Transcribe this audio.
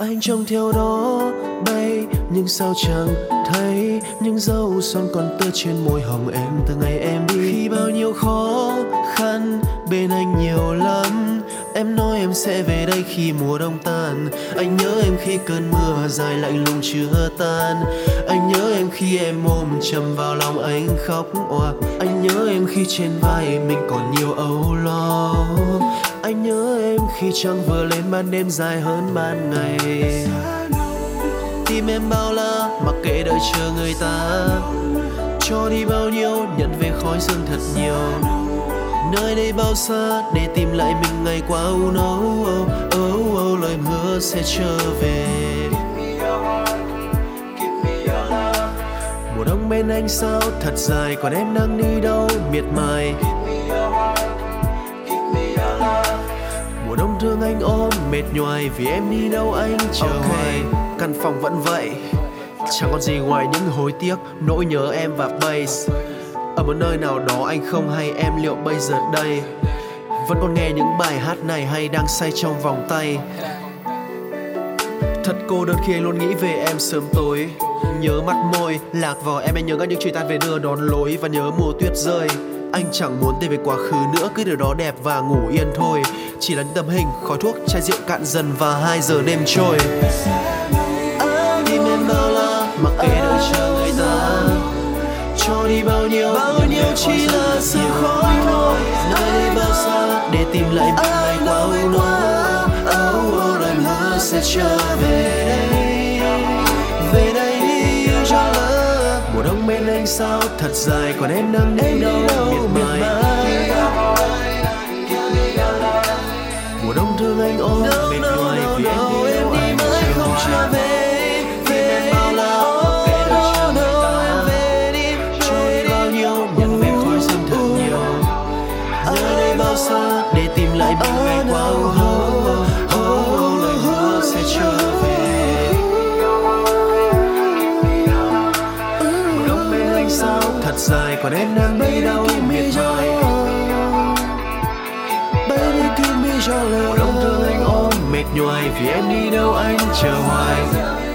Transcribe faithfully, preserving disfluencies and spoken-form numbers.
Anh trông theo đó bay, nhưng sao chẳng thấy những dấu son còn tơ trên môi hồng em từ ngày em đi. Khi bao nhiêu khó khăn bên anh nhiều lắm, em nói em sẽ về đây khi mùa đông tan. Anh nhớ em khi cơn mưa dài lạnh lùng chưa tan. Anh nhớ em khi em ôm chầm vào lòng anh khóc òa. Anh nhớ em khi trên vai mình còn nhiều âu lo. Anh nhớ em khi trăng vừa lên ban đêm dài hơn ban ngày. Tim em bao la mặc kệ đợi chờ người ta. Cho đi bao nhiêu nhận về khói sương thật nhiều. Nơi đây bao xa để tìm lại mình ngày qua âu nấu âu âu âu lời hứa sẽ trở về. Mùa đông bên anh sao thật dài, còn em đang đi đâu miệt mài. Mùa đông thương anh ôm mệt nhoài vì em đi đâu anh chờ hoài. Căn phòng vẫn vậy, chẳng còn gì ngoài những hối tiếc, nỗi nhớ em và bass. Ở một nơi nào đó anh không hay em liệu bây giờ đây vẫn còn nghe những bài hát này hay đang say trong vòng tay. Thật cô đơn khi anh luôn nghĩ về em sớm tối. Nhớ mắt môi, lạc vào em anh nhớ các những chuyện tan về đưa đón lối. Và nhớ mùa tuyết rơi, anh chẳng muốn tìm về quá khứ nữa. Cứ điều đó đẹp và ngủ yên thôi. Chỉ là những tấm hình, khói thuốc, chai rượu cạn dần và hai giờ đêm trôi. Tim em bao la, mặc kệ đợi chờ người ta. Cho đi bao nhiêu, bao nhiêu chỉ là sự khói thôi. Nơi đây bao xa để tìm lại một ngày qua âu nó. Âu âu lời hứa sẽ trở về đây, về đây yêu cho lỡ. Mùa đông bên anh sao thật dài, còn em đang đi đâu miệt mài. Mùa đông thương anh ôm mệt nhoài vì em đi đâu anh không trở về. Để tìm lại mình ngày qua âu hâu, hâu lời hứa sẽ trở về. Mùa đông bên anh sao thật dài, còn em đang đi đâu miệt mài. Mùa đông thương anh ôm mệt nhoài vì em đi đâu anh chờ hoài.